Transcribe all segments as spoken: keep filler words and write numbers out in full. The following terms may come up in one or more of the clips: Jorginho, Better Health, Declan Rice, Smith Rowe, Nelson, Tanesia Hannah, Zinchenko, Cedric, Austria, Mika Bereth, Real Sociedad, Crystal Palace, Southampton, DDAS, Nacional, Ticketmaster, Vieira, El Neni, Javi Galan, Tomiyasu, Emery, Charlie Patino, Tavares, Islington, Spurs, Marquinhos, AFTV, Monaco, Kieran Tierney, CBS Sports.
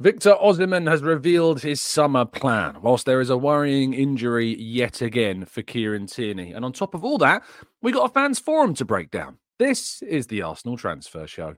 Victor Osimhen has revealed his summer plan, whilst there is a worrying injury yet again for Kieran Tierney. And on top of all that, we got a fans forum to break down. This is the Arsenal Transfer Show.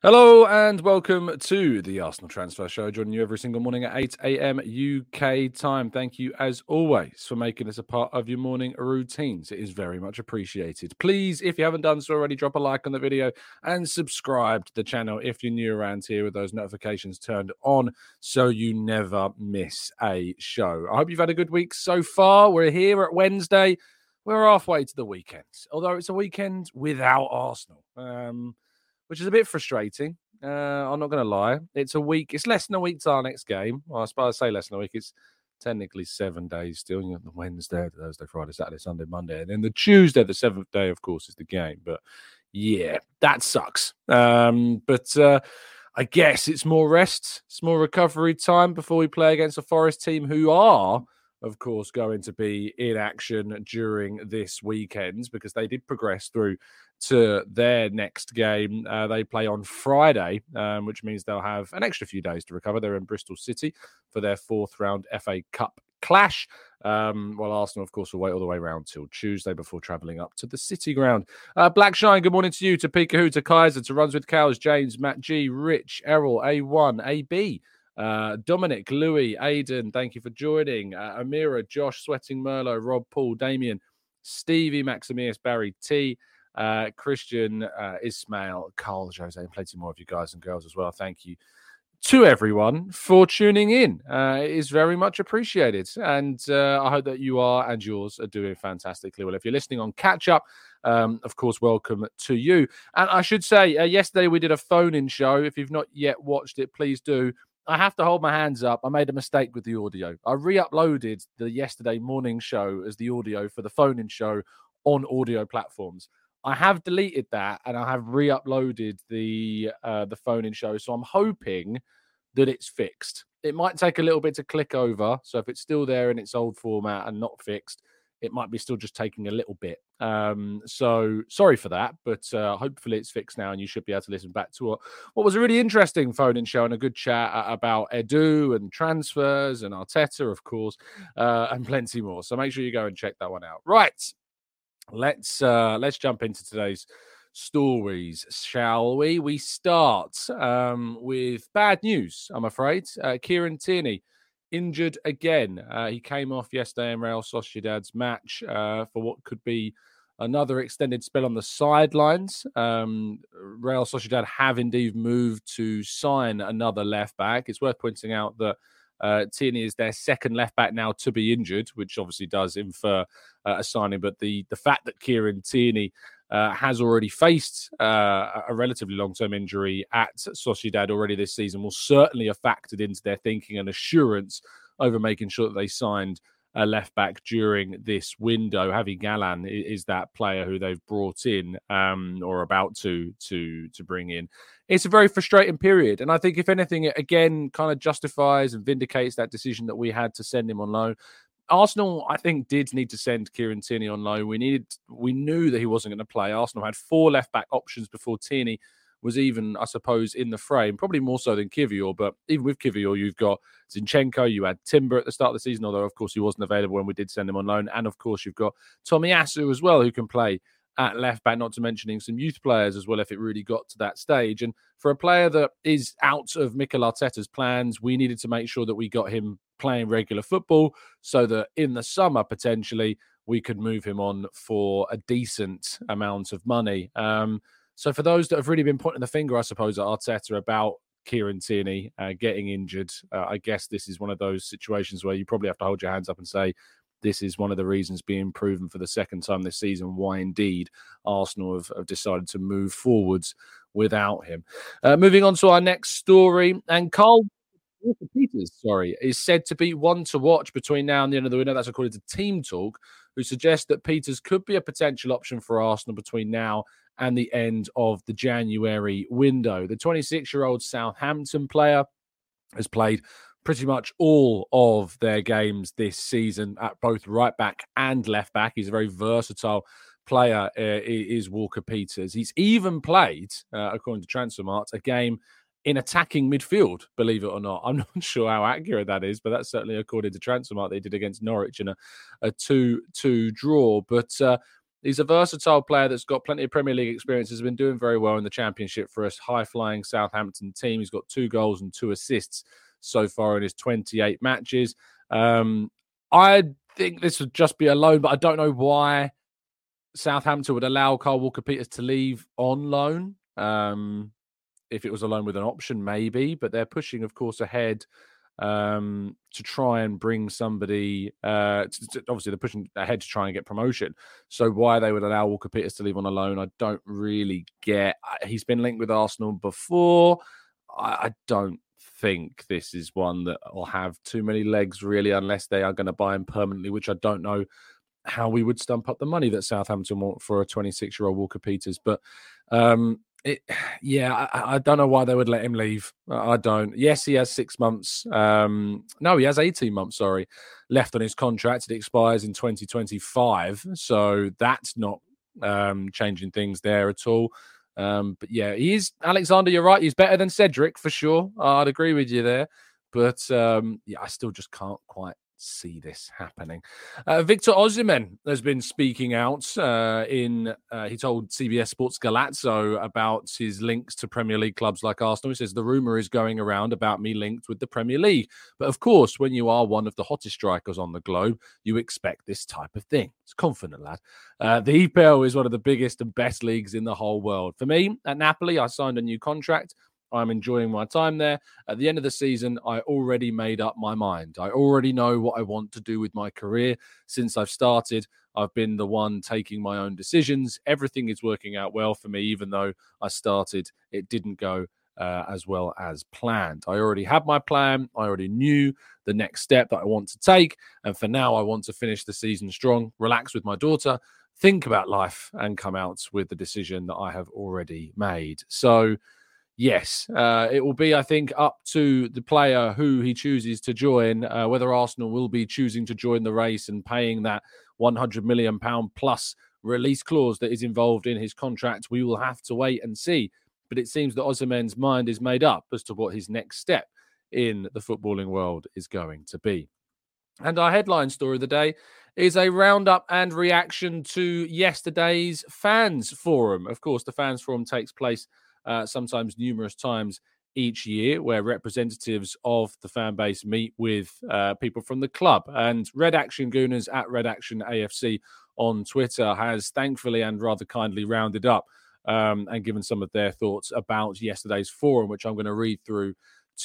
Hello and welcome to the Arsenal Transfer Show, joining you every single morning at eight a.m. U K time. Thank you, as always, for making this a part of your morning routines. It is very much appreciated. Please, if you haven't done so already, drop a like on the video and subscribe to the channel if you're new around here, with those notifications turned on so you never miss a show. I hope you've had a good week so far. We're here at Wednesday. We're halfway to the weekend, although it's a weekend without Arsenal. Um... Which is a bit frustrating. Uh, I'm not going to lie. It's a week. It's less than a week to our next game. Well, I suppose I say less than a week. It's technically seven days still. You know, the Wednesday, Thursday, Friday, Saturday, Sunday, Monday. And then the Tuesday, the seventh day, of course, is the game. But yeah, that sucks. Um, but uh, I guess it's more rest. It's more recovery time before we play against a Forest team who are, of course, going to be in action during this weekend because they did progress through to their next game. Uh, they play on Friday, um, which means they'll have an extra few days to recover. They're in Bristol City for their fourth round F A Cup clash. Um, well, Arsenal, of course, will wait all the way round till Tuesday before travelling up to the City Ground. Uh, Blackshine, good morning to you, to Pikahu, to Kaiser, to Runs With Cows, James, Matt G, Rich, Errol, A one, A B. Uh, Dominic, Louis, Aidan, thank you for joining. Uh, Amira, Josh, Sweating Merlo, Rob, Paul, Damien, Stevie, Maximius, Barry T, uh, Christian, uh, Ismail, Carl, Jose, and plenty more of you guys and girls as well. Thank you to everyone for tuning in. Uh, it is very much appreciated. And uh, I hope that you are and yours are doing fantastically well. If you're listening on Catch Up, um, of course, welcome to you. And I should say, uh, yesterday we did a phone-in show. If you've not yet watched it, please do. I have to hold my hands up. I made a mistake with the audio. I re-uploaded the yesterday morning show as the audio for the phone-in show on audio platforms. I have deleted that and I have re-uploaded the uh, the phone-in show. So I'm hoping that it's fixed. It might take a little bit to click over. So if it's still there in its old format and not fixed, it might be still just taking a little bit. Um, so sorry for that, but uh, hopefully it's fixed now and you should be able to listen back to what, what was a really interesting phone-in show and a good chat about Edu and transfers and Arteta, of course, uh, and plenty more. So make sure you go and check that one out. Right, let's uh, let's jump into today's stories, shall we? We start um, with bad news, I'm afraid. Uh, Kieran Tierney injured again. Uh, he came off yesterday in Real Sociedad's match uh, for what could be another extended spell on the sidelines. Um, Real Sociedad have indeed moved to sign another left-back. It's worth pointing out that uh, Tierney is their second left-back now to be injured, which obviously does infer uh, a signing. But the, the fact that Kieran Tierney Uh, has already faced uh, a relatively long-term injury at Sociedad already this season will certainly have factored into their thinking and assurance over making sure that they signed a left back during this window. Javi Galan is that player who they've brought in um, or about to to to bring in. It's a very frustrating period. And I think, if anything, it again kind of justifies and vindicates that decision that we had to send him on loan. Arsenal, I think, did need to send Kieran Tierney on loan. We needed, we knew that he wasn't going to play. Arsenal had four left-back options before Tierney was even, I suppose, in the frame, probably more so than Kivior. But even with Kivior, you've got Zinchenko, you had Timber at the start of the season, although, of course, he wasn't available when we did send him on loan. And, of course, you've got Tomiyasu as well, who can play at left-back, not to mentioning some youth players as well, if it really got to that stage. And for a player that is out of Mikel Arteta's plans, we needed to make sure that we got him playing regular football so that in the summer, potentially, we could move him on for a decent amount of money. Um, so for those that have really been pointing the finger, I suppose, at Arteta about Kieran Tierney uh, getting injured, uh, I guess this is one of those situations where you probably have to hold your hands up and say, this is one of the reasons being proven for the second time this season why, indeed, Arsenal have, have decided to move forwards without him. Uh, moving on to our next story. And Kyle Walker-Peters, sorry, is said to be one to watch between now and the end of the window. That's according to Team Talk, who suggests that Peters could be a potential option for Arsenal between now and the end of the January window. The twenty-six-year-old Southampton player has played pretty much all of their games this season at both right back and left back. He's a very versatile player, uh, is Walker-Peters. He's even played, uh, according to Transfermarkt, a game in attacking midfield, believe it or not. I'm not sure how accurate that is, but that's certainly according to Transfermarkt. They did against Norwich in a two two draw. But uh, he's a versatile player that's got plenty of Premier League experience, has been doing very well in the Championship for a high-flying Southampton team. He's got two goals and two assists so far in his twenty-eight matches. Um, I think this would just be a loan, but I don't know why Southampton would allow Kyle Walker-Peters to leave on loan. Um, if it was a loan with an option, maybe. But they're pushing, of course, ahead um, to try and bring somebody... Uh, to, to, obviously, they're pushing ahead to try and get promotion. So why they would allow Walker-Peters to leave on a loan, I don't really get. He's been linked with Arsenal before. I, I don't think this is one that will have too many legs, really, unless they are going to buy him permanently, which I don't know how we would stump up the money that Southampton want for a twenty-six-year-old Walker-Peters. But... Um, It, yeah, I, I don't know why they would let him leave. I don't. Yes, he has six months. Um, no, he has eighteen months, sorry, left on his contract. It expires in twenty twenty-five. So that's not um, changing things there at all. Um, but yeah, he is, Alexander, you're right. He's better than Cedric for sure. I'd agree with you there. But um, yeah, I still just can't quite see this happening. Uh, Victor Osimhen has been speaking out. Uh, in uh, he told C B S Sports Galazzo about his links to Premier League clubs like Arsenal. He says, the rumour is going around about me linked with the Premier League. But of course, when you are one of the hottest strikers on the globe, you expect this type of thing. It's confident, lad. Uh, the E P L is one of the biggest and best leagues in the whole world. For me, at Napoli, I signed a new contract. I'm enjoying my time there. At the end of the season, I already made up my mind. I already know what I want to do with my career. Since I've started, I've been the one taking my own decisions. Everything is working out well for me, even though I started, it didn't go uh, as well as planned. I already had my plan. I already knew the next step that I want to take. And for now, I want to finish the season strong, relax with my daughter, think about life, and come out with the decision that I have already made. So, yes, uh, it will be, I think, up to the player who he chooses to join, uh, whether Arsenal will be choosing to join the race and paying that one hundred million pounds plus release clause that is involved in his contract. We will have to wait and see. But it seems that Osimhen's mind is made up as to what his next step in the footballing world is going to be. And our headline story of the day is a roundup and reaction to yesterday's Fans Forum. Of course, the Fans Forum takes place Uh, sometimes numerous times each year, where representatives of the fan base meet with uh, people from the club. And Red Action Gooners at Red Action A F C on Twitter has thankfully and rather kindly rounded up um, and given some of their thoughts about yesterday's forum, which I'm going to read through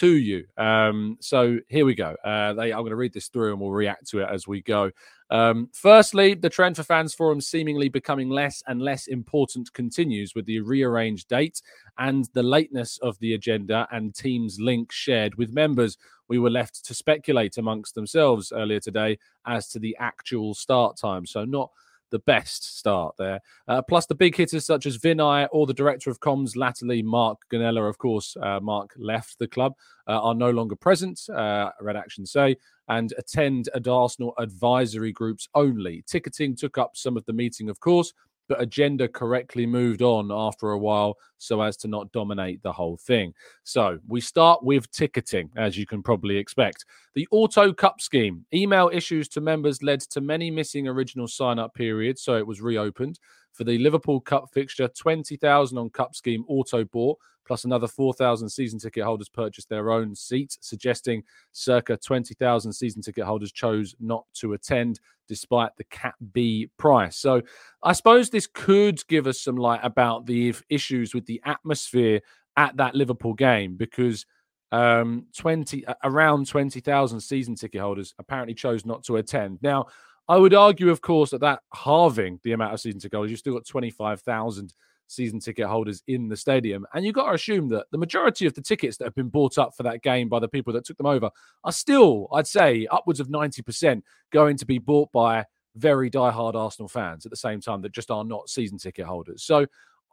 to you. Um, so here we go. Uh, they, I'm going to read this through and we'll react to it as we go. Um, firstly, the trend for Fans Forum seemingly becoming less and less important continues with the rearranged date and the lateness of the agenda and teams' links shared with members. we were left to speculate amongst themselves earlier today as to the actual start time. So not the best start there. Uh, plus the big hitters such as Vinai or the director of comms, latterly Mark Gonella, of course, uh, Mark left the club, uh, are no longer present, uh, Red Action say, and attend at Arsenal advisory groups only. Ticketing took up some of the meeting, of course, but agenda correctly moved on after a while so as to not dominate the whole thing. So we start with ticketing, as you can probably expect. The Auto Cup scheme. Email issues to members led to many missing original sign-up periods, so it was reopened. For the Liverpool Cup fixture, twenty thousand on Cup scheme auto bought, plus another four thousand season ticket holders purchased their own seats, suggesting circa twenty thousand season ticket holders chose not to attend despite the Cat B price. So I suppose this could give us some light about the issues with the atmosphere at that Liverpool game, because um, twenty around twenty thousand season ticket holders apparently chose not to attend. Now, I would argue, of course, that that halving the amount of season ticket holders, you've still got twenty-five thousand season ticket holders in the stadium. And you've got to assume that the majority of the tickets that have been bought up for that game by the people that took them over are still, I'd say, upwards of ninety percent going to be bought by very diehard Arsenal fans at the same time that just are not season ticket holders. So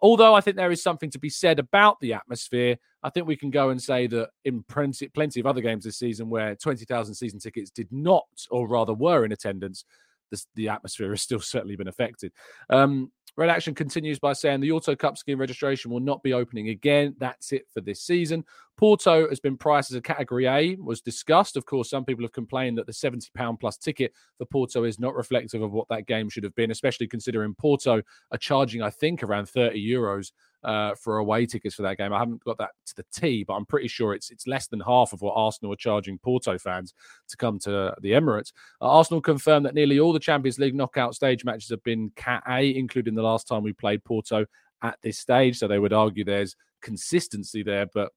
although I think there is something to be said about the atmosphere, I think we can go and say that in plenty of other games this season where twenty thousand season tickets did not, or rather were in attendance, the, the atmosphere has still certainly been affected. Um, Red Action continues by saying the Auto Cup scheme registration will not be opening again. That's it for this season. Porto has been priced as a Category A, was discussed. Of course, some people have complained that the seventy pounds plus ticket for Porto is not reflective of what that game should have been, especially considering Porto are charging, I think, around thirty euros uh, for away tickets for that game. I haven't got that to the T, but I'm pretty sure it's it's less than half of what Arsenal are charging Porto fans to come to the Emirates. Uh, Arsenal confirmed that nearly all the Champions League knockout stage matches have been Cat A, including the last time we played Porto at this stage. So they would argue there's consistency there, but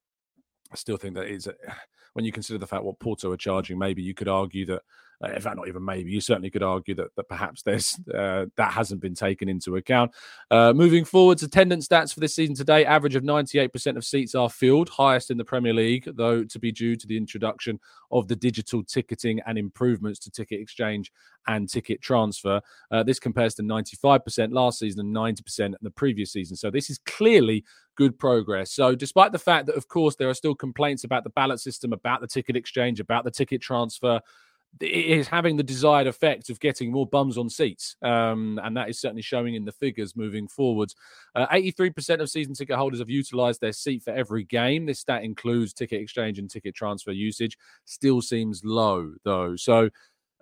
I still think that is, when you consider the fact what Porto are charging, maybe you could argue that, uh, in fact, not even maybe, you certainly could argue that, that perhaps there's uh, that hasn't been taken into account. Uh, moving forwards, attendance stats for this season today, average of ninety-eight percent of seats are filled, highest in the Premier League, though to be due to the introduction of the digital ticketing and improvements to ticket exchange and ticket transfer. Uh, this compares to ninety-five percent last season and ninety percent the previous season. So this is clearly good progress. So despite the fact that, of course, there are still complaints about the ballot system, about the ticket exchange, about the ticket transfer, it is having the desired effect of getting more bums on seats. Um, and that is certainly showing in the figures moving forwards. Uh, eighty-three percent of season ticket holders have utilised their seat for every game. This stat includes ticket exchange and ticket transfer usage. Still seems low, though. So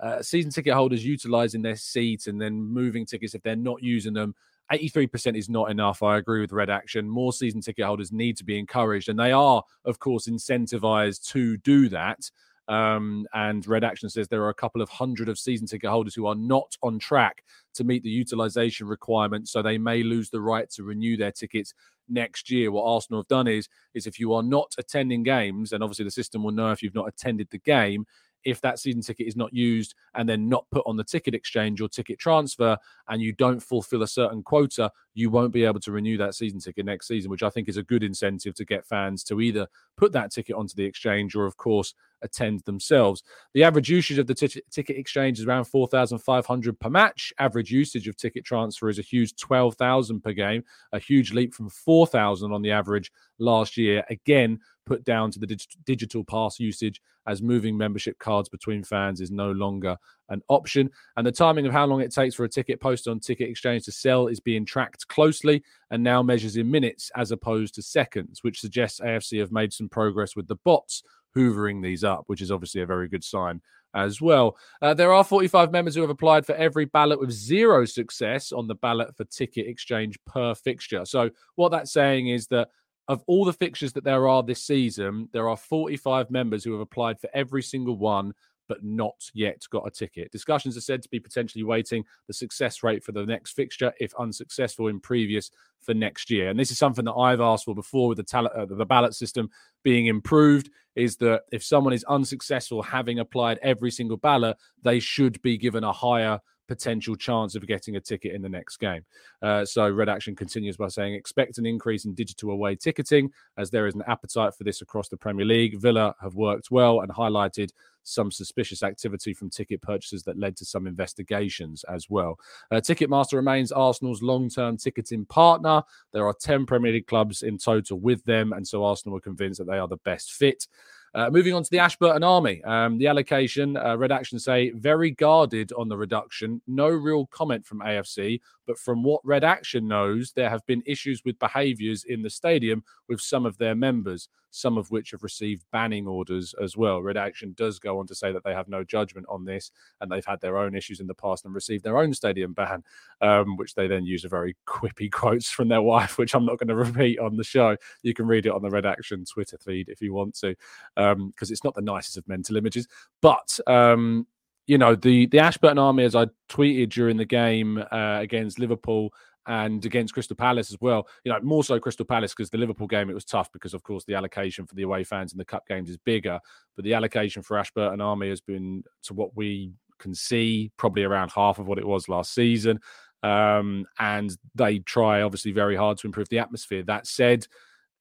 uh, season ticket holders utilising their seats and then moving tickets if they're not using them, eighty-three percent is not enough. I agree with Red Action. More season ticket holders need to be encouraged. And they are, of course, incentivised to do that. Um, and Red Action says there are a couple of hundred of season ticket holders who are not on track to meet the utilisation requirements, so they may lose the right to renew their tickets next year. What Arsenal have done is, is if you are not attending games, and obviously the system will know if you've not attended the game, if that season ticket is not used and then not put on the ticket exchange or ticket transfer and you don't fulfill a certain quota, you won't be able to renew that season ticket next season, which I think is a good incentive to get fans to either put that ticket onto the exchange or, of course, attend themselves. The average usage of the t- ticket exchange is around four thousand five hundred per match. Average usage of ticket transfer is a huge twelve thousand per game, a huge leap from four thousand on the average last year. Again, put down to the dig- digital pass usage, as moving membership cards between fans is no longer an option. And the timing of how long it takes for a ticket posted on ticket exchange to sell is being tracked closely and now measures in minutes as opposed to seconds, which suggests A F C have made some progress with the bots hoovering these up, which is obviously a very good sign as well. Uh, there are forty-five members who have applied for every ballot with zero success on the ballot for ticket exchange per fixture. So what that's saying is that of all the fixtures that there are this season, there are forty-five members who have applied for every single one, but not yet got a ticket. Discussions are said to be potentially waiting the success rate for the next fixture, if unsuccessful in previous, for next year. And this is something that I've asked for before with the, tal- uh, the ballot system being improved, is that if someone is unsuccessful having applied every single ballot, they should be given a higher potential chance of getting a ticket in the next game. Uh, so Red Action continues by saying, expect an increase in digital away ticketing as there is an appetite for this across the Premier League. Villa have worked well and highlighted some suspicious activity from ticket purchases that led to some investigations as well. Uh, Ticketmaster remains Arsenal's long-term ticketing partner. There are ten Premier League clubs in total with them, and so Arsenal are convinced that they are the best fit. Uh, moving on to the Ashburton Army. Um, the allocation, uh, Red Action say, very guarded on the reduction. No real comment from A F C, but from what Red Action knows, there have been issues with behaviours in the stadium with some of their members, some of which have received banning orders as well. Red Action does go on to say that they have no judgment on this and they've had their own issues in the past and received their own stadium ban, um, which they then use a very quippy quotes from their wife, which I'm not going to repeat on the show. You can read it on the Red Action Twitter feed if you want to. Um, because it's not the nicest of mental images. But, um, you know, the, the Ashburton Army, as I tweeted during the game uh, against Liverpool and against Crystal Palace as well, you know, more so Crystal Palace, because the Liverpool game, it was tough because, of course, the allocation for the away fans in the Cup games is bigger. But the allocation for Ashburton Army has been, to what we can see, probably around half of what it was last season. Um, and they try, obviously, very hard to improve the atmosphere. That said,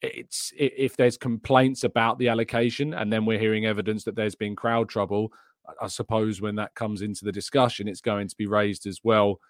it's if there's complaints about the allocation and then we're hearing evidence that there's been crowd trouble, I suppose when that comes into the discussion, it's going to be raised as well.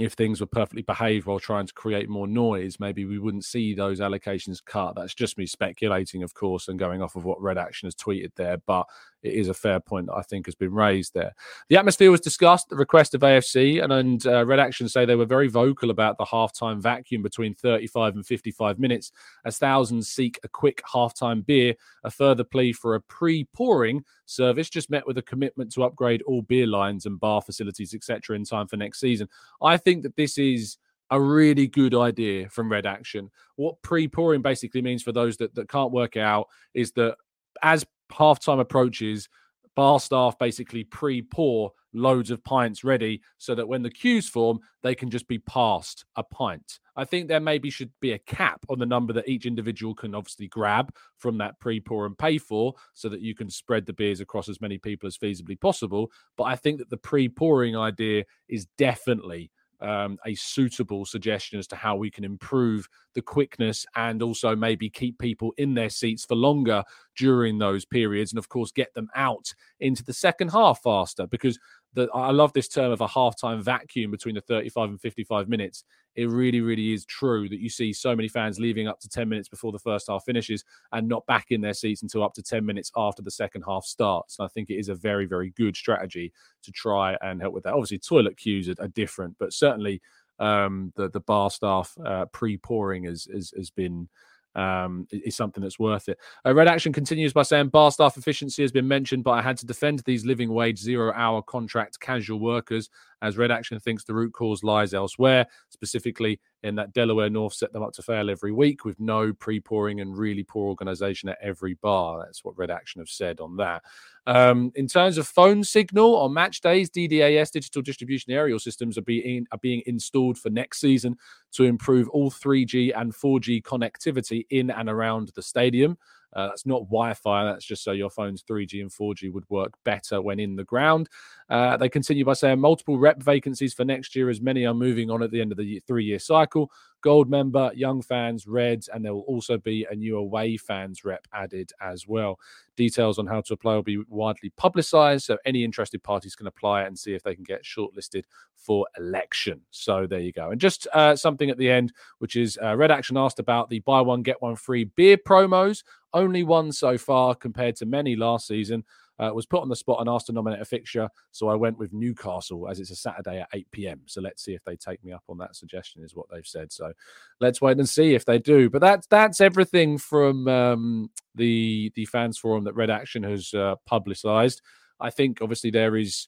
If things were perfectly behaved while trying to create more noise, maybe we wouldn't see those allocations cut. That's just me speculating, of course, and going off of what Red Action has tweeted there. But it is a fair point that I think has been raised there. The atmosphere was discussed, the request of A F C, and, and uh, Red Action say they were very vocal about the halftime vacuum between thirty-five and fifty-five minutes. As thousands seek a quick halftime beer, a further plea for a pre-pouring service just met with a commitment to upgrade all beer lines and bar facilities, et cetera, in time for next season. I think that this is a really good idea from Red Action. What pre-pouring basically means for those that, that can't work it out is that as halftime approaches, bar staff basically pre-pour loads of pints ready so that when the queues form, they can just be passed a pint. I think there maybe should be a cap on the number that each individual can obviously grab from that pre-pour and pay for so that you can spread the beers across as many people as feasibly possible. But I think that the pre-pouring idea is definitely um, a suitable suggestion as to how we can improve the quickness and also maybe keep people in their seats for longer during those periods and, of course, get them out into the second half faster because The, I love this term of a halftime vacuum between the thirty-five and fifty-five minutes. It really, really is true that you see so many fans leaving up to ten minutes before the first half finishes and not back in their seats until up to ten minutes after the second half starts. And I think it is a very, very good strategy to try and help with that. Obviously, toilet queues are, are different, but certainly um, the, the bar staff uh, pre-pouring has, has, has been... Um, is something that's worth it. Uh, Red Action continues by saying bar staff efficiency has been mentioned, but I had to defend these living wage zero-hour contract casual workers as Red Action thinks the root cause lies elsewhere, specifically in that Delaware North set them up to fail every week with no pre-pouring and really poor organisation at every bar. That's what Red Action have said on that. Um, in terms of phone signal on match days, D D A S, digital distribution aerial systems, are being are being installed for next season to improve all three G and four G connectivity in and around the stadium. Uh, that's not Wi-Fi. That's just so your phone's three G and four G would work better when in the ground. Uh, they continue by saying multiple rep vacancies for next year as many are moving on at the end of the three-year cycle. Gold member, young fans, Reds, and there will also be a new away fans rep added as well. Details on how to apply will be widely publicised, so any interested parties can apply and see if they can get shortlisted for election. So there you go. And just uh, something at the end, which is uh, Red Action asked about the buy one, get one free beer promos. Only one so far compared to many last season. Uh, was put on the spot and asked to nominate a fixture, so I went with Newcastle as it's a Saturday at eight p.m. So let's see if they take me up on that suggestion is what they've said. So let's wait and see if they do. But that's that's everything from um, the the fans forum that Red Action has uh, publicised. I think obviously there is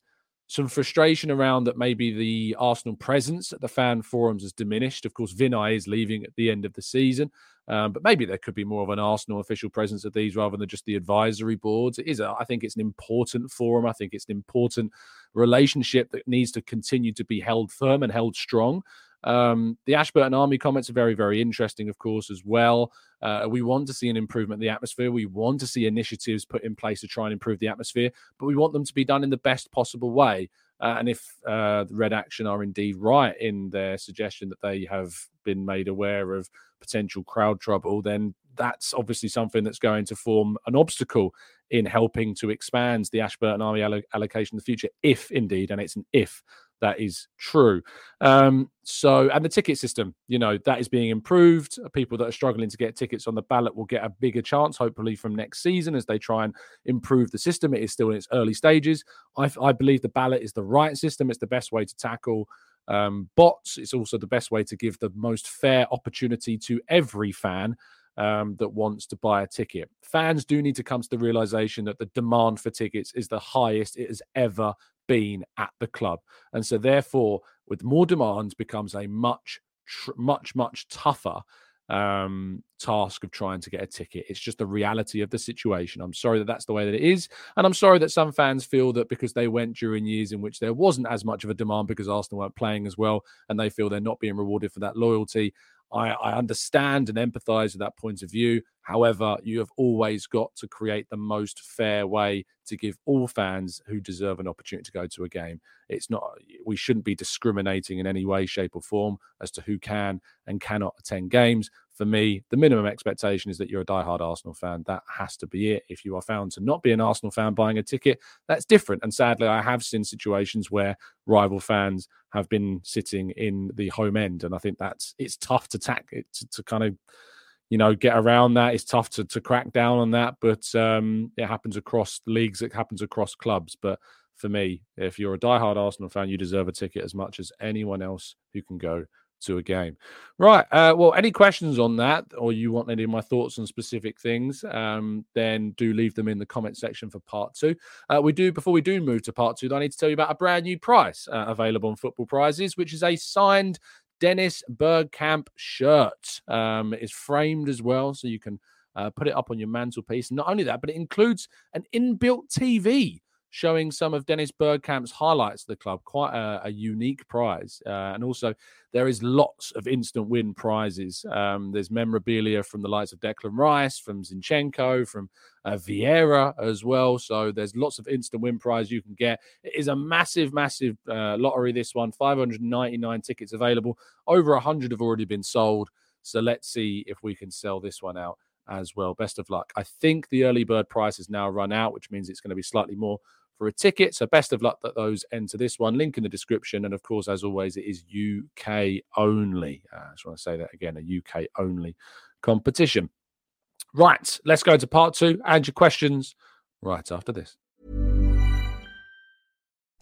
some frustration around that maybe the Arsenal presence at the fan forums has diminished. Of course, Vinai is leaving at the end of the season, um, but maybe there could be more of an Arsenal official presence at these rather than just the advisory boards. It is, a, I think it's an important forum. I think it's an important relationship that needs to continue to be held firm and held strong. Um, the Ashburton Army comments are very, very interesting, of course, as well. Uh, we want to see an improvement in the atmosphere. We want to see initiatives put in place to try and improve the atmosphere, but we want them to be done in the best possible way. Uh, and if uh, the Red Action are indeed right in their suggestion that they have been made aware of potential crowd trouble, then that's obviously something that's going to form an obstacle in helping to expand the Ashburton Army allo- allocation in the future, if indeed, and it's an if, that is true. Um, so, and the ticket system, you know, that is being improved. People that are struggling to get tickets on the ballot will get a bigger chance, hopefully, from next season as they try and improve the system. It is still in its early stages. I, I believe the ballot is the right system. It's the best way to tackle um, bots. It's also the best way to give the most fair opportunity to every fan Um, that wants to buy a ticket. Fans do need to come to the realization that the demand for tickets is the highest it has ever been at the club. And so therefore, with more demands becomes a much, tr- much, much tougher um, task of trying to get a ticket. It's just the reality of the situation. I'm sorry that that's the way that it is. And I'm sorry that some fans feel that because they went during years in which there wasn't as much of a demand because Arsenal weren't playing as well, and they feel they're not being rewarded for that loyalty. I, I understand and empathise with that point of view. However, you have always got to create the most fair way to give all fans who deserve an opportunity to go to a game. It's not, we shouldn't be discriminating in any way, shape or form as to who can and cannot attend games. For me, the minimum expectation is that you're a diehard Arsenal fan. That has to be it. If you are found to not be an Arsenal fan buying a ticket, that's different. And sadly, I have seen situations where rival fans have been sitting in the home end. And I think that's, it's tough to tack it to, to kind of, you know, get around that. It's tough to, to crack down on that, but um, it happens across leagues. It happens across clubs. But for me, if you're a diehard Arsenal fan, you deserve a ticket as much as anyone else who can go to a game. Right. Uh, well, any questions on that, or you want any of my thoughts on specific things, um, then do leave them in the comment section for part two. Uh, we do, before we do move to part two, I need to tell you about a brand new prize uh, available on Football Prizes, which is a signed Dennis Bergkamp shirt. Um, it's framed as well, so you can uh, put it up on your mantelpiece. And not only that, but it includes an inbuilt T V showing some of Dennis Bergkamp's highlights of the club. Quite a, a unique prize. Uh, and also, there is lots of instant win prizes. Um, there's memorabilia from the likes of Declan Rice, from Zinchenko, from uh, Vieira as well. So there's lots of instant win prizes you can get. It is a massive, massive uh, lottery, this one. five hundred ninety-nine tickets available. Over one hundred have already been sold. So let's see if we can sell this one out as well. Best of luck. I think the early bird price has now run out, which means it's going to be slightly more for a ticket. So best of luck that those enter this one. Link in the description. And of course, as always, it is U K only. Uh, I just want to say that again, a U K only competition. Right, let's go to part two and your questions right after this.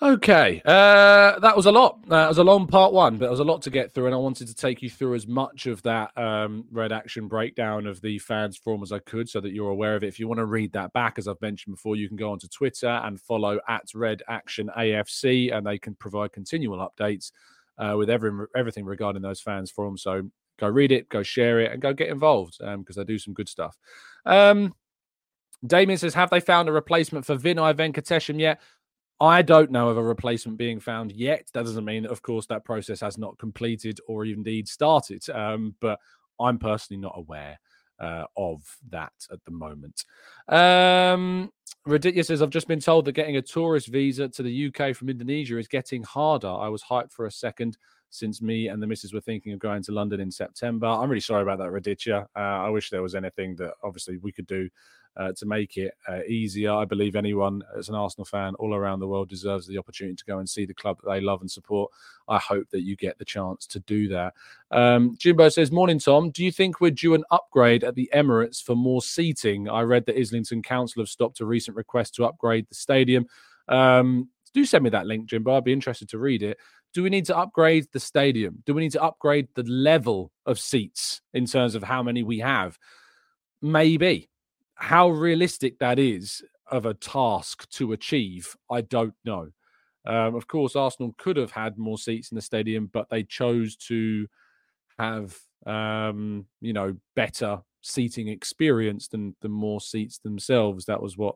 Okay, uh, that was a lot. Uh, it was a long part one, but it was a lot to get through, and I wanted to take you through as much of that um, Red Action breakdown of the fans form as I could so that you're aware of it. If you want to read that back, as I've mentioned before, you can go onto Twitter and follow at Red Action A F C, and they can provide continual updates uh, with every, everything regarding those fans forms. So go read it, go share it, and go get involved um, because they do some good stuff. Um, Damien says, have they found a replacement for Vinai Venkatesham yet? I don't know of a replacement being found yet. That doesn't mean, of course, that process has not completed or indeed started. Um, but I'm personally not aware uh, of that at the moment. Um, Ridiculous says, I've just been told that getting a tourist visa to the U K from Indonesia is getting harder. I was hyped for a second since me and the missus were thinking of going to London in September. I'm really sorry about that, Ridiculous. Uh, I wish there was anything that obviously we could do uh, to make it uh, easier. I believe anyone as an Arsenal fan all around the world deserves the opportunity to go and see the club that they love and support. I hope that you get the chance to do that. Um, Jimbo says, morning, Tom. Do you think we're due an upgrade at the Emirates for more seating? I read that Islington Council have stopped a recent request to upgrade the stadium. Um, do send me that link, Jimbo. I'd be interested to read it. Do we need to upgrade the stadium? Do we need to upgrade the level of seats in terms of how many we have? Maybe. How realistic that is of a task to achieve, I don't know. Um, of course, Arsenal could have had more seats in the stadium, but they chose to have, um, you know, better seating experience than the more seats themselves. That was what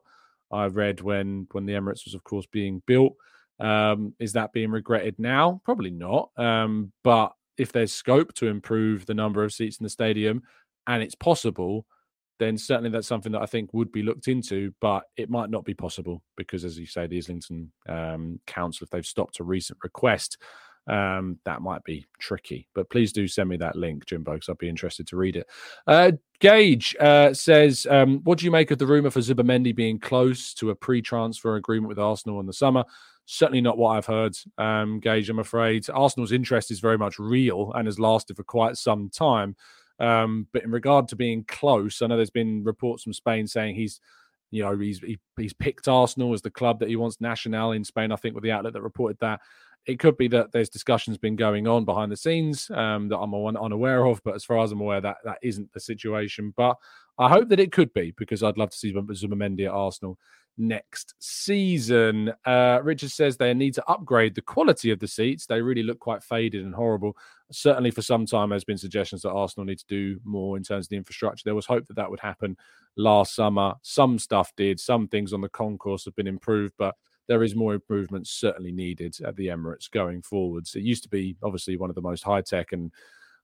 I read when, when the Emirates was, of course, being built. Um, is that being regretted now? Probably not. Um, but if there's scope to improve the number of seats in the stadium and it's possible, then certainly that's something that I think would be looked into, but it might not be possible because, as you say, the Islington um, Council, if they've stopped a recent request, um, that might be tricky. But please do send me that link, Jimbo, because I'd be interested to read it. Uh, Gage uh, says, um, what do you make of the rumour for Zubimendi being close to a pre-transfer agreement with Arsenal in the summer? Certainly not what I've heard, um, Gage, I'm afraid. Arsenal's interest is very much real and has lasted for quite some time. Um, but in regard to being close, I know there's been reports from Spain saying he's, you know, he's he, he's picked Arsenal as the club that he wants. Nacional in Spain, I think, with the outlet that reported that. It could be that there's discussions been going on behind the scenes um, that I'm unaware of. But as far as I'm aware, that that isn't the situation. But I hope that it could be, because I'd love to see Zubimendi at Arsenal next season. Uh, Richard says they need to upgrade the quality of the seats. They really look quite faded and horrible. Certainly for some time there's been suggestions that Arsenal need to do more in terms of the infrastructure. There was hope that that would happen last summer. Some stuff did. Some things on the concourse have been improved, but there is more improvement certainly needed at the Emirates going forwards. It used to be obviously one of the most high-tech and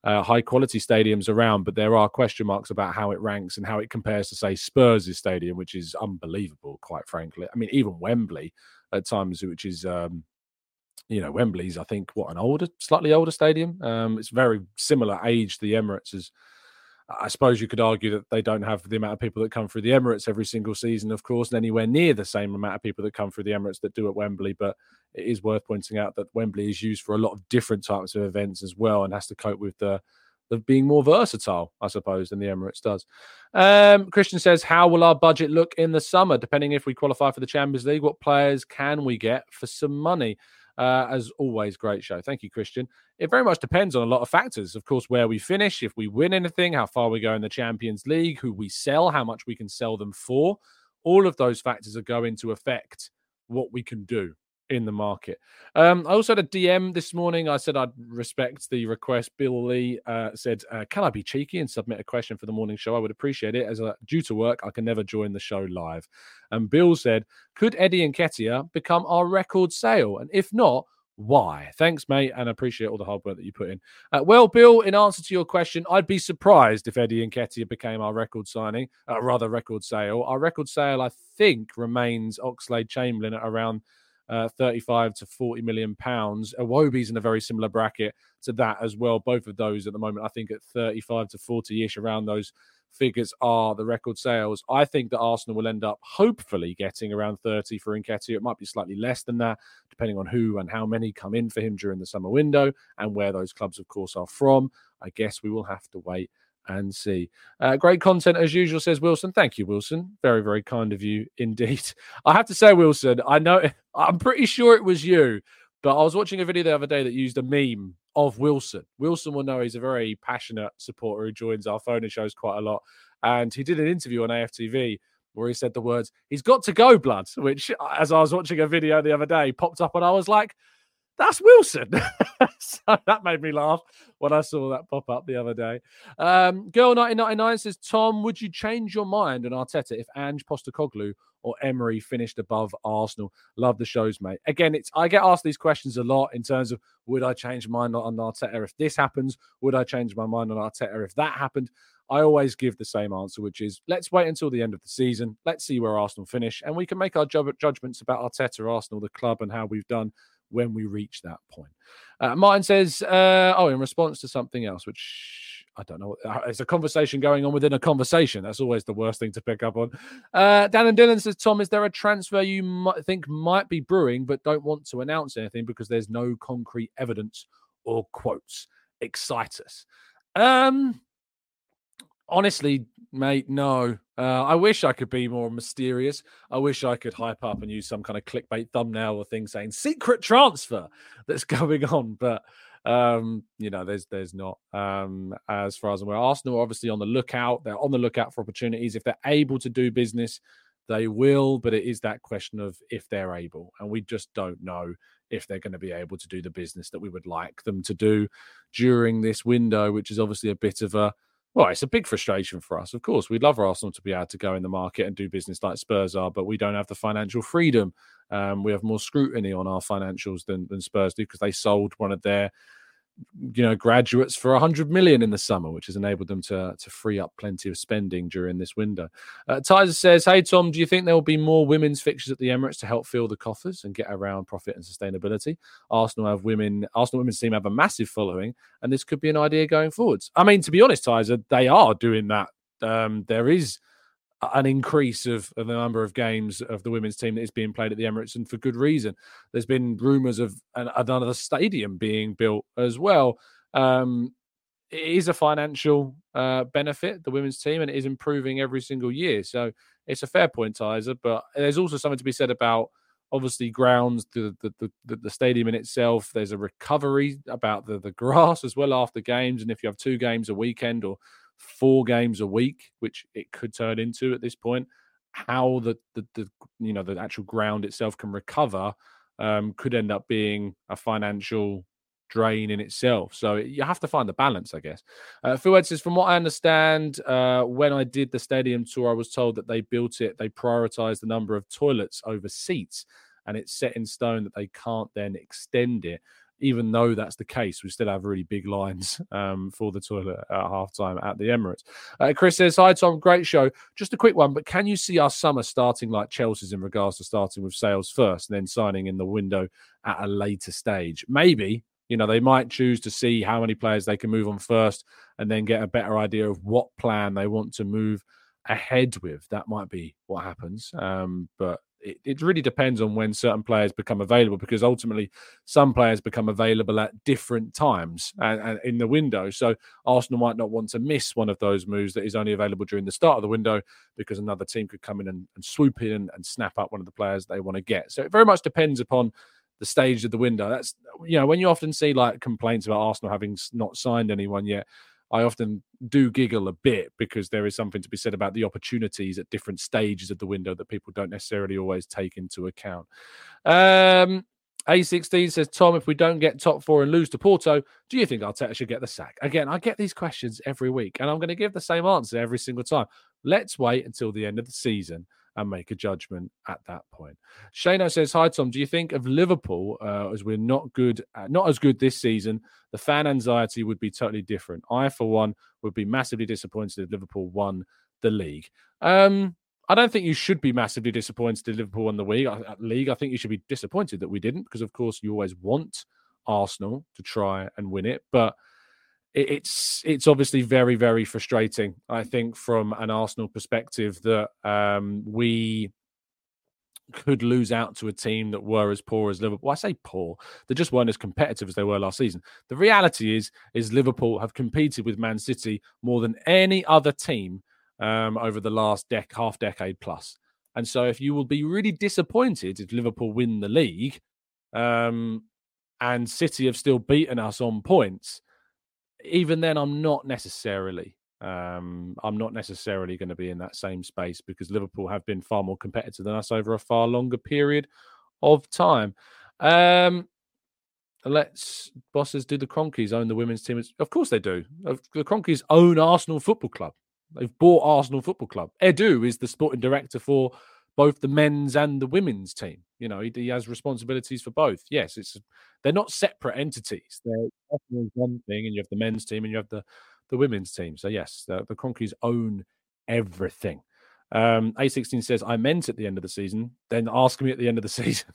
Uh, high quality stadiums around, but there are question marks about how it ranks and how it compares to, say, Spurs' stadium, which is unbelievable, quite frankly. I mean, even Wembley at times, which is, um, you know, Wembley's, I think, what, an older, slightly older stadium. Um, it's very similar age to the Emirates. As I suppose you could argue that they don't have the amount of people that come through the Emirates every single season, of course, and anywhere near the same amount of people that come through the Emirates that do at Wembley, but it is worth pointing out that Wembley is used for a lot of different types of events as well and has to cope with the, the being more versatile, I suppose, than the Emirates does. Um, Christian says, how will our budget look in the summer? Depending if we qualify for the Champions League, what players can we get for some money? Uh, as always, great show. Thank you, Christian. It very much depends on a lot of factors. Of course, where we finish, if we win anything, how far we go in the Champions League, who we sell, how much we can sell them for. All of those factors are going to affect what we can do in the market. Um, I also had a D M this morning. I said I'd respect the request. Bill Lee uh, said, uh, can I be cheeky and submit a question for the morning show? I would appreciate it, as uh, due to work, I can never join the show live. And Bill said, could Eddie and Nketiah become our record sale? And if not, why? Thanks, mate, and I appreciate all the hard work that you put in. Uh, well, Bill, in answer to your question, I'd be surprised if Eddie and Nketiah became our record signing, uh, rather record sale. Our record sale, I think, remains Oxlade-Chamberlain at around Uh, thirty-five to forty million pounds. Iwobi's in a very similar bracket to that as well. Both of those at the moment, I think, at thirty-five to forty-ish, around those figures are the record sales. I think that Arsenal will end up hopefully getting around thirty for Nketiah. It might be slightly less than that, depending on who and how many come in for him during the summer window and where those clubs, of course, are from. I guess we will have to wait and see. Uh, great content as usual, says Wilson. Thank you, Wilson. Very, very kind of you indeed. I have to say, Wilson, I know, I'm pretty sure it was you, but I was watching a video the other day that used a meme of Wilson. Wilson will know he's a very passionate supporter who joins our phone-in shows quite a lot. And he did an interview on A F T V where he said the words, he's got to go, blood, which, as I was watching a video the other day, popped up and I was like, that's Wilson. So that made me laugh when I saw that pop up the other day. Um, Girl nineteen ninety-nine says, Tom, would you change your mind on Arteta if Ange Postecoglou or Emery finished above Arsenal? Love the shows, mate. Again, it's I get asked these questions a lot in terms of, would I change my mind on Arteta if this happens? Would I change my mind on Arteta if that happened? I always give the same answer, which is, let's wait until the end of the season. Let's see where Arsenal finish. And we can make our judgments about Arteta, Arsenal, the club, and how we've done when we reach that point. Uh, Martin says, uh, oh, in response to something else, which I don't know. It's a conversation going on within a conversation. That's always the worst thing to pick up on. Uh, Dan and Dylan says, Tom, is there a transfer you might think might be brewing but don't want to announce anything because there's no concrete evidence or quotes? Excite us. Um, honestly, mate, no. Uh, I wish I could be more mysterious. I wish I could hype up and use some kind of clickbait thumbnail or thing saying secret transfer that's going on. But Um, you know, there's there's not, um, as far as I'm aware. Arsenal are obviously on the lookout. They're on the lookout for opportunities. If they're able to do business, they will. But it is that question of if they're able. And we just don't know if they're going to be able to do the business that we would like them to do during this window, which is obviously a bit of a, well, it's a big frustration for us. Of course, we'd love Arsenal to be able to go in the market and do business like Spurs are, but we don't have the financial freedom. Um, we have more scrutiny on our financials than, than Spurs do because they sold one of their, you know, graduates for one hundred million in the summer, which has enabled them to to free up plenty of spending during this window. Uh, Tyler says, hey, Tom, do you think there will be more women's fixtures at the Emirates to help fill the coffers and get around profit and sustainability? Arsenal have women, Arsenal women's team have a massive following, and this could be an idea going forwards. I mean, to be honest, Tyler, they are doing that. Um, there is an increase of, of the number of games of the women's team that is being played at the Emirates, and for good reason. There's been rumours of an, another stadium being built as well. Um, it is a financial uh, benefit, the women's team, and it is improving every single year. So it's a fair point, Tyser, but there's also something to be said about, obviously, grounds, the the, the the stadium in itself. There's a recovery about the, the grass as well after games, and if you have two games a weekend or four games a week, which it could turn into at this point, how the, the, the you know, the actual ground itself can recover um, could end up being a financial drain in itself. So you have to find the balance, I guess. Uh, Fuad says, from what I understand, uh, when I did the stadium tour, I was told that they built it, they prioritised the number of toilets over seats, and it's set in stone that they can't then extend it. Even though that's the case, we still have really big lines um, for the toilet at halftime at the Emirates. Uh, Chris says, hi, Tom, great show. Just a quick one, but can you see our summer starting like Chelsea's in regards to starting with sales first and then signing in the window at a later stage? Maybe, you know, they might choose to see how many players they can move on first and then get a better idea of what plan they want to move ahead with. That might be what happens, um, but It, it really depends on when certain players become available, because ultimately some players become available at different times and, and in the window. So Arsenal might not want to miss one of those moves that is only available during the start of the window, because another team could come in and, and swoop in and snap up one of the players they want to get. So it very much depends upon the stage of the window. That's, you know, when you often see like complaints about Arsenal having not signed anyone yet, I often do giggle a bit, because there is something to be said about the opportunities at different stages of the window that people don't necessarily always take into account. Um, A sixteen says, Tom, if we don't get top four and lose to Porto, do you think Arteta should get the sack? Again, I get these questions every week, and I'm going to give the same answer every single time. Let's wait until the end of the season and make a judgment at that point. Shano says, hi, Tom, do you think of Liverpool, uh, as we're not good, uh, not as good this season, the fan anxiety would be totally different? I, for one, would be massively disappointed if Liverpool won the league. Um, I don't think you should be massively disappointed if Liverpool won the league. I, league. I think you should be disappointed that we didn't, because, of course, you always want Arsenal to try and win it. But it, it's it's obviously very, very frustrating, I think, from an Arsenal perspective, that um, we could lose out to a team that were as poor as Liverpool. Well, I say poor. They just weren't as competitive as they were last season. The reality is, is Liverpool have competed with Man City more than any other team Um, over the last dec- half decade plus. And so if you will be really disappointed if Liverpool win the league um, and City have still beaten us on points, even then I'm not necessarily um, I'm not necessarily going to be in that same space, because Liverpool have been far more competitive than us over a far longer period of time. Um Let's, bosses, do the Kroenkes own the women's team? Of course they do. The Kroenkes own Arsenal Football Club. They've bought Arsenal Football Club. Edu is the sporting director for both the men's and the women's team. You know, he, he has responsibilities for both. Yes, it's they're not separate entities. They're one thing, and you have the men's team and you have the, the women's team. So, yes, the, the Kroenkes own everything. Um, A sixteen says, I meant at the end of the season. Then ask me at the end of the season.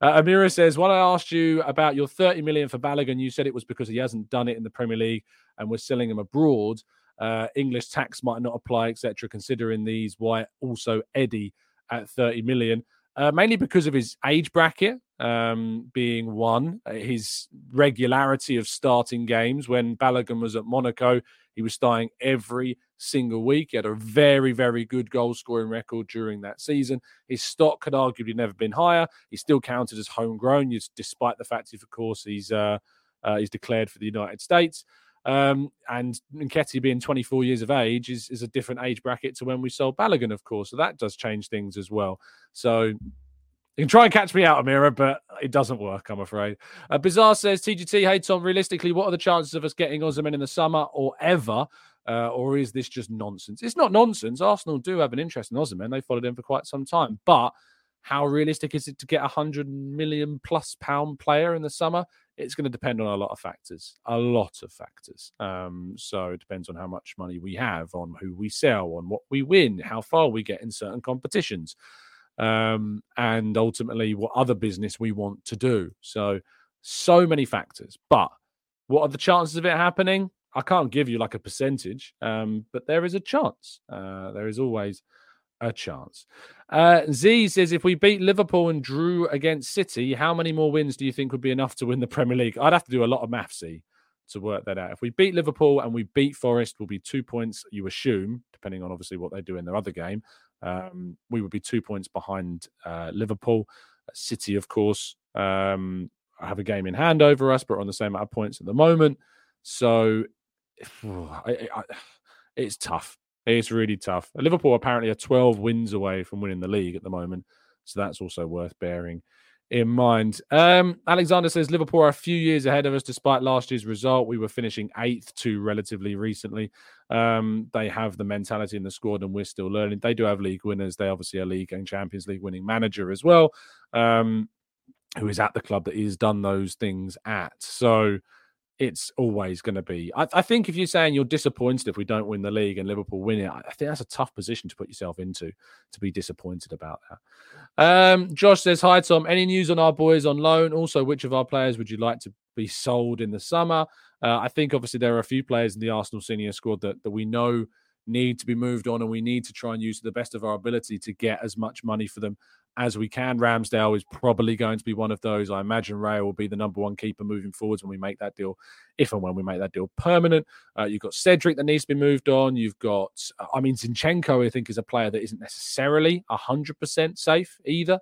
Uh, Amira says, when I asked you about your thirty million for Balogun, you said it was because he hasn't done it in the Premier League and we're selling him abroad. Uh, English tax might not apply, et cetera. Considering these, why also Eddie at thirty million? Uh, mainly because of his age bracket um, being one, his regularity of starting games. When Balogun was at Monaco, he was starting every single week. He had a very, very good goal-scoring record during that season. His stock had arguably never been higher. He's still counted as homegrown, despite the fact, of course, he's uh, uh, he's declared for the United States. Um, and Nketiah being twenty-four years of age is, is a different age bracket to when we sold Balogun, of course. So that does change things as well. So you can try and catch me out, Amira, but it doesn't work, I'm afraid. Uh, Bizarre says, T G T, hey, Tom, realistically, what are the chances of us getting Osimhen in the summer or ever? Uh, or is this just nonsense? It's not nonsense. Arsenal do have an interest in Osimhen. They followed him for quite some time. But how realistic is it to get a hundred million plus pound player in the summer? It's going to depend on a lot of factors, a lot of factors. Um, so it depends on how much money we have, on who we sell, on what we win, how far we get in certain competitions, um, and ultimately what other business we want to do. So, so many factors. But what are the chances of it happening? I can't give you like a percentage, um, but there is a chance. Uh, there is always a chance. Uh, Z says, if we beat Liverpool and drew against City, how many more wins do you think would be enough to win the Premier League? I'd have to do a lot of maths, Z, to work that out. If we beat Liverpool and we beat Forest, we'll be two points, you assume, depending on obviously what they do in their other game. Um, we would be two points behind uh, Liverpool. City, of course, um, have a game in hand over us, but are on the same amount of points at the moment. So I, I, it's tough. It's really tough. Liverpool apparently are twelve wins away from winning the league at the moment. So that's also worth bearing in mind. Um, Alexander says, Liverpool are a few years ahead of us. Despite last year's result, we were finishing eighth to relatively recently. Um, they have the mentality in the squad and we're still learning. They do have league winners. They obviously are league and Champions League winning manager as well, um, who is at the club that he's done those things at. So it's always going to be... I, I think if you're saying you're disappointed if we don't win the league and Liverpool win it, I think that's a tough position to put yourself into, to be disappointed about that. Um, Josh says, hi, Tom. Any news on our boys on loan? Also, which of our players would you like to be sold in the summer? Uh, I think, obviously, there are a few players in the Arsenal senior squad that, that we know need to be moved on and we need to try and use to the best of our ability to get as much money for them as we can. Ramsdale is probably going to be one of those. I imagine Ray will be the number one keeper moving forwards when we make that deal, if and when we make that deal permanent. Uh, you've got Cedric that needs to be moved on. You've got, I mean, Zinchenko, I think, is a player that isn't necessarily one hundred percent safe either.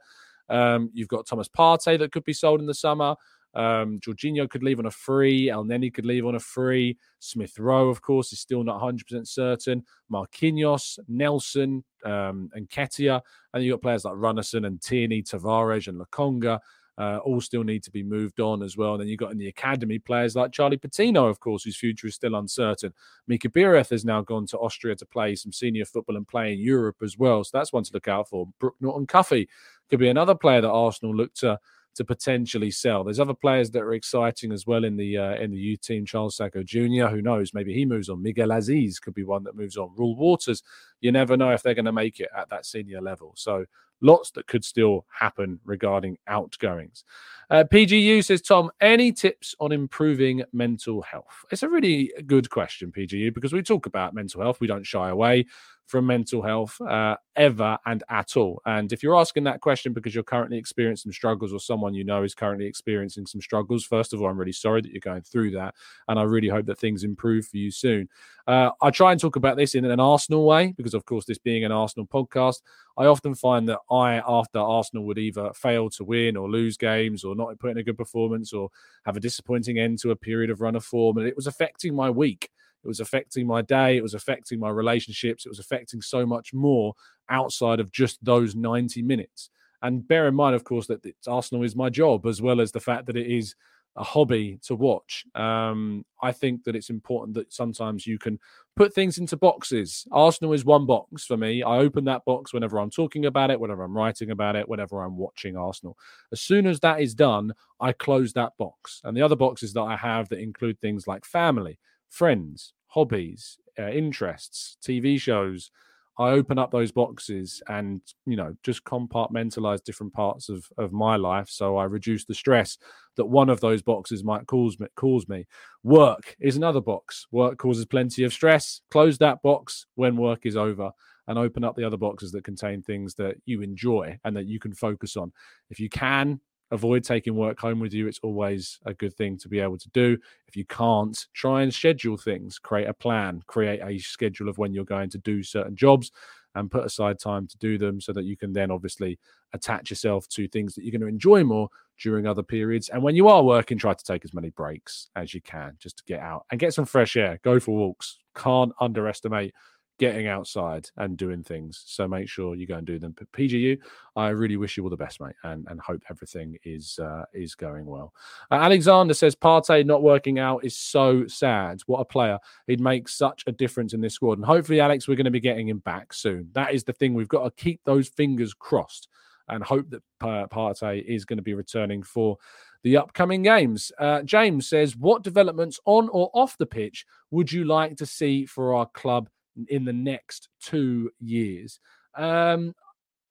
Um, you've got Thomas Partey that could be sold in the summer. Um, Jorginho could leave on a free. El Neni could leave on a free. Smith Rowe, of course, is still not one hundred percent certain. Marquinhos, Nelson, um, and Nketiah. And you've got players like Runnison and Tierney, Tavares and Lokonga. Uh, all still need to be moved on as well. And then you've got in the academy players like Charlie Patino, of course, whose future is still uncertain. Mika Bereth has now gone to Austria to play some senior football and play in Europe as well. So that's one to look out for. Brook Norton-Cuffy could be another player that Arsenal look to to potentially sell. There's other players that are exciting as well in the uh, in the youth team. Charles Sacco Junior, who knows? Maybe he moves on. Miguel Aziz could be one that moves on. Rule Waters, you never know if they're going to make it at that senior level. So lots that could still happen regarding outgoings. Uh, P G U says, Tom, any tips on improving mental health? It's a really good question, P G U, because we talk about mental health. We don't shy away from mental health uh, ever and at all. And if you're asking that question because you're currently experiencing some struggles or someone you know is currently experiencing some struggles, first of all, I'm really sorry that you're going through that. And I really hope that things improve for you soon. Uh, I try and talk about this in an Arsenal way because, of course, this being an Arsenal podcast, I often find that I, after Arsenal would either fail to win or lose games or not put in a good performance or have a disappointing end to a period of run of form, and it was affecting my week. It was affecting my day. It was affecting my relationships. It was affecting so much more outside of just those ninety minutes. And bear in mind, of course, that it's Arsenal is my job, as well as the fact that it is a hobby to watch. Um, I think that it's important that sometimes you can put things into boxes. Arsenal is one box for me. I open that box whenever I'm talking about it, whenever I'm writing about it, whenever I'm watching Arsenal. As soon as that is done, I close that box. And the other boxes that I have that include things like family, friends, hobbies, uh, interests, T V shows, I open up those boxes and, you know, just compartmentalize different parts of, of my life. So I reduce the stress that one of those boxes might cause me, cause me. Work is another box. Work causes plenty of stress. Close that box when work is over and open up the other boxes that contain things that you enjoy and that you can focus on. If you can avoid taking work home with you, it's always a good thing to be able to do. If you can't, try and schedule things, create a plan, create a schedule of when you're going to do certain jobs and put aside time to do them so that you can then obviously attach yourself to things that you're going to enjoy more during other periods. And when you are working, try to take as many breaks as you can just to get out and get some fresh air, go for walks. Can't underestimate getting outside and doing things. So make sure you go and do them. But P G U, I really wish you all the best, mate, and, and hope everything is uh, is going well. Uh, Alexander says, Partey not working out is so sad. What a player. He'd make such a difference in this squad. And hopefully, Alex, we're going to be getting him back soon. That is the thing. We've got to keep those fingers crossed and hope that uh, Partey is going to be returning for the upcoming games. Uh, James says, what developments on or off the pitch would you like to see for our club in the next two years, um,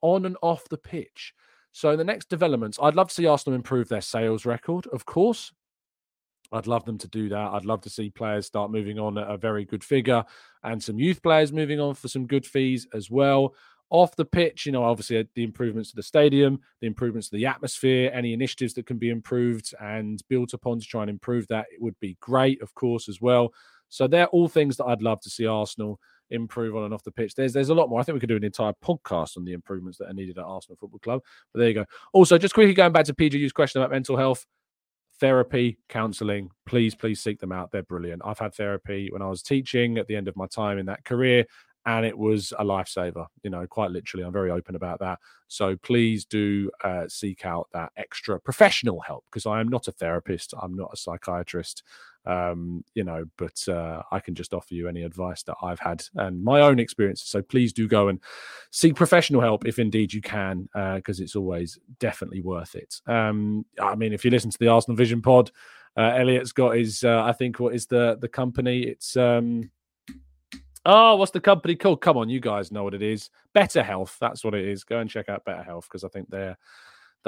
on and off the pitch? So the next developments, I'd love to see Arsenal improve their sales record, of course. I'd love them to do that. I'd love to see players start moving on at a very good figure and some youth players moving on for some good fees as well. Off the pitch, you know, obviously the improvements to the stadium, the improvements to the atmosphere, any initiatives that can be improved and built upon to try and improve that, it would be great, of course, as well. So they're all things that I'd love to see Arsenal improve on and off the pitch. There's there's a lot more. I think we could do an entire podcast on the improvements that are needed at Arsenal Football Club. But there you go. Also, just quickly going back to P G U's question about mental health, therapy, counselling, please, please seek them out. They're brilliant. I've had therapy when I was teaching at the end of my time in that career, and it was a lifesaver, you know, quite literally. I'm very open about that. So please do uh, seek out that extra professional help, because I am not a therapist. I'm not a psychiatrist. Um, you know, but uh, I can just offer you any advice that I've had and my own experiences. So please do go and seek professional help if indeed you can, because uh, it's always definitely worth it. Um, I mean, if you listen to the Arsenal Vision pod, uh, Elliot's got his, uh, I think, what is the the company? It's, um, oh, what's the company called? Come on, you guys know what it is. Better Health, that's what it is. Go and check out Better Health, because I think they're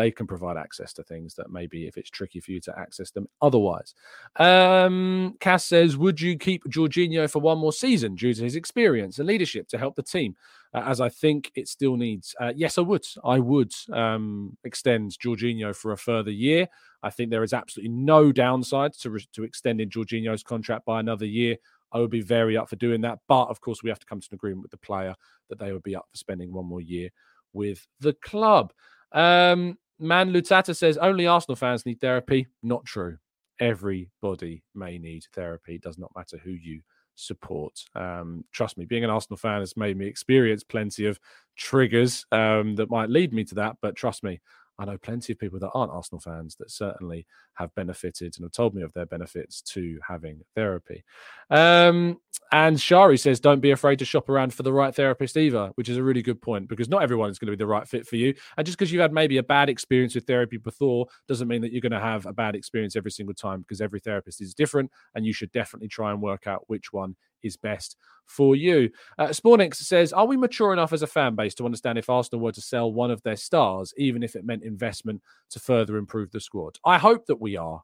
They can provide access to things that maybe if it's tricky for you to access them otherwise. Um, Cass says, would you keep Jorginho for one more season due to his experience and leadership to help the team, uh, as I think it still needs? Uh, yes, I would. I would um, extend Jorginho for a further year. I think there is absolutely no downside to, re- to extending Jorginho's contract by another year. I would be very up for doing that. But, of course, we have to come to an agreement with the player that they would be up for spending one more year with the club. Um, Man Lutata says, only Arsenal fans need therapy. Not true. Everybody may need therapy. It does not matter who you support. Um, trust me, being an Arsenal fan has made me experience plenty of triggers um, that might lead me to that. But trust me, I know plenty of people that aren't Arsenal fans that certainly have benefited and have told me of their benefits to having therapy. Um, and Shari says, don't be afraid to shop around for the right therapist either, which is a really good point, because not everyone is going to be the right fit for you. And just because you've had maybe a bad experience with therapy before doesn't mean that you're going to have a bad experience every single time, because every therapist is different and you should definitely try and work out which one is best for you. Uh, Spornix says, are we mature enough as a fan base to understand if Arsenal were to sell one of their stars, even if it meant investment to further improve the squad? I hope that we are.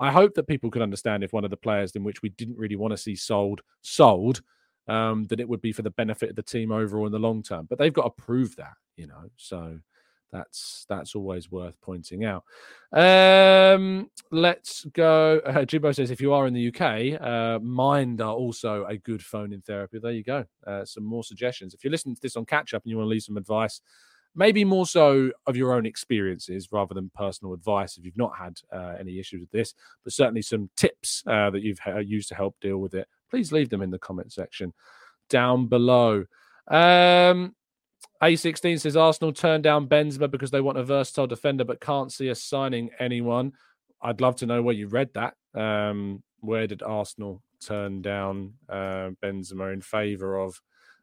I hope that people can understand if one of the players in which we didn't really want to see sold, sold, um, that it would be for the benefit of the team overall in the long term. But they've got to prove that, you know, so that's that's always worth pointing out. Um, let's go. Uh, Jimbo says, if you are in the U K, uh, Mind are also a good phone-in therapy. There you go. Uh, some more suggestions. If you're listening to this on Catch Up and you want to leave some advice, maybe more so of your own experiences rather than personal advice if you've not had uh, any issues with this, but certainly some tips uh, that you've ha- used to help deal with it, please leave them in the comment section down below. Um, A sixteen says, Arsenal turned down Benzema because they want a versatile defender but can't see us signing anyone. I'd love to know where you read that. Um, where did Arsenal turn down uh, Benzema in favour of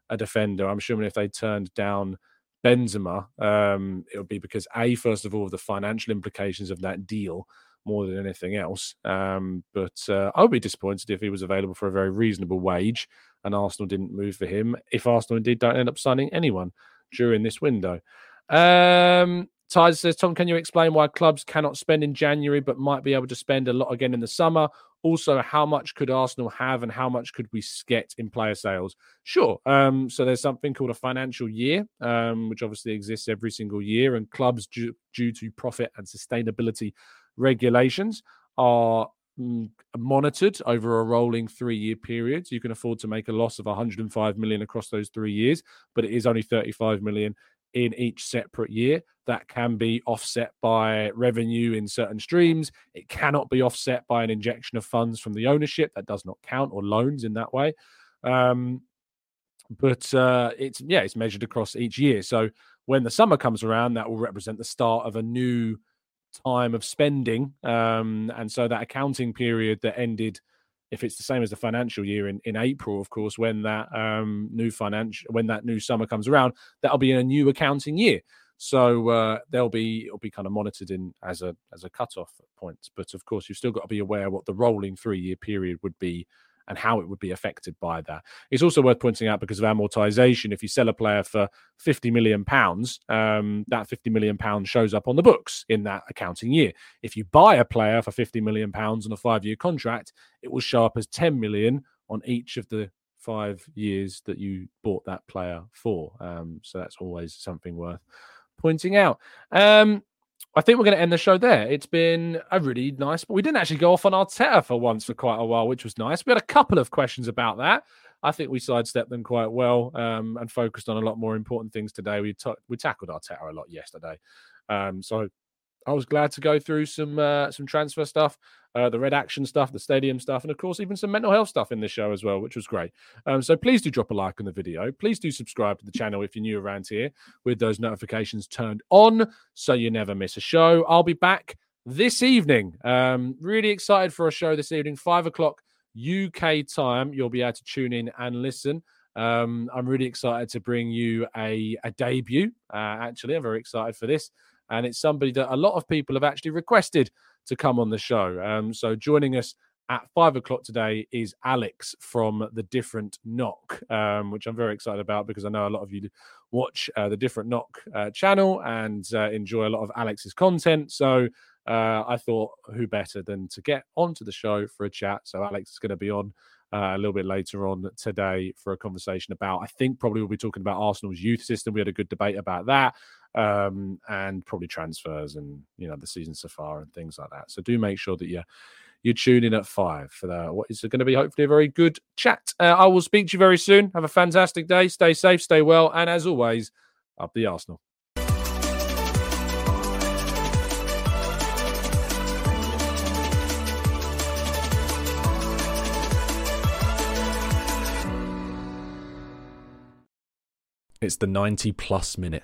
a defender? I'm assuming if they turned down Benzema, um, it would be because, A, first of all, the financial implications of that deal more than anything else. Um, but uh, I would be disappointed if he was available for a very reasonable wage and Arsenal didn't move for him, if Arsenal indeed don't end up signing anyone during this window. Um, Tyler says, Tom, can you explain why clubs cannot spend in January but might be able to spend a lot again in the summer? Also, how much could Arsenal have and how much could we get in player sales? Sure. Um, so there's something called a financial year, um, which obviously exists every single year, and clubs, due, due to profit and sustainability regulations, are monitored over a rolling three-year period. You can afford to make a loss of one hundred five million across those three years, but it is only thirty-five million in each separate year. That can be offset by revenue in certain streams. It cannot be offset by an injection of funds from the ownership. That does not count, or loans in that way. Um, but uh, it's yeah, it's measured across each year. So when the summer comes around, that will represent the start of a new time of spending. Um, and so that accounting period that ended, if it's the same as the financial year in, in April, of course, when that um, new financial, when that new summer comes around, that'll be in a new accounting year. So uh, they'll be, it'll be kind of monitored in as a, as a cutoff point. But of course, you've still got to be aware what the rolling three year period would be and how it would be affected by that. It's also worth pointing out, because of amortization, if you sell a player for fifty million pounds, um, that fifty million pounds shows up on the books in that accounting year. If you buy a player for fifty million pounds on a five-year contract, it will show up as ten million pounds on each of the five years that you bought that player for. Um, so that's always something worth pointing out. Um, I think we're going to end the show there. It's been a really nice, but we didn't actually go off on Arteta for once for quite a while, which was nice. We had a couple of questions about that. I think we sidestepped them quite well um, and focused on a lot more important things today. We t- we tackled Arteta a lot yesterday. Um, so I was glad to go through some uh, some transfer stuff, uh, the Red Action stuff, the stadium stuff, and of course, even some mental health stuff in this show as well, which was great. Um, so please do drop a like on the video. Please do subscribe to the channel if you're new around here, with those notifications turned on so you never miss a show. I'll be back this evening. Um, really excited for a show this evening, five o'clock U K time. You'll be able to tune in and listen. Um, I'm really excited to bring you a, a debut. Uh, actually, I'm very excited for this. And it's somebody that a lot of people have actually requested to come on the show. Um, so joining us at five o'clock today is Alex from The Different Knock, um, which I'm very excited about, because I know a lot of you watch uh, The Different Knock uh, channel and uh, enjoy a lot of Alex's content. So uh, I thought, who better than to get onto the show for a chat? So Alex is going to be on Uh, a little bit later on today for a conversation about, I think probably we'll be talking about Arsenal's youth system. We had a good debate about that, um, and probably transfers and, you know, the season so far and things like that. So do make sure that you, you tune in at five for the, what is going to be hopefully a very good chat. Uh, I will speak to you very soon. Have a fantastic day. Stay safe, stay well. And as always, up the Arsenal. It's the ninety-plus minute.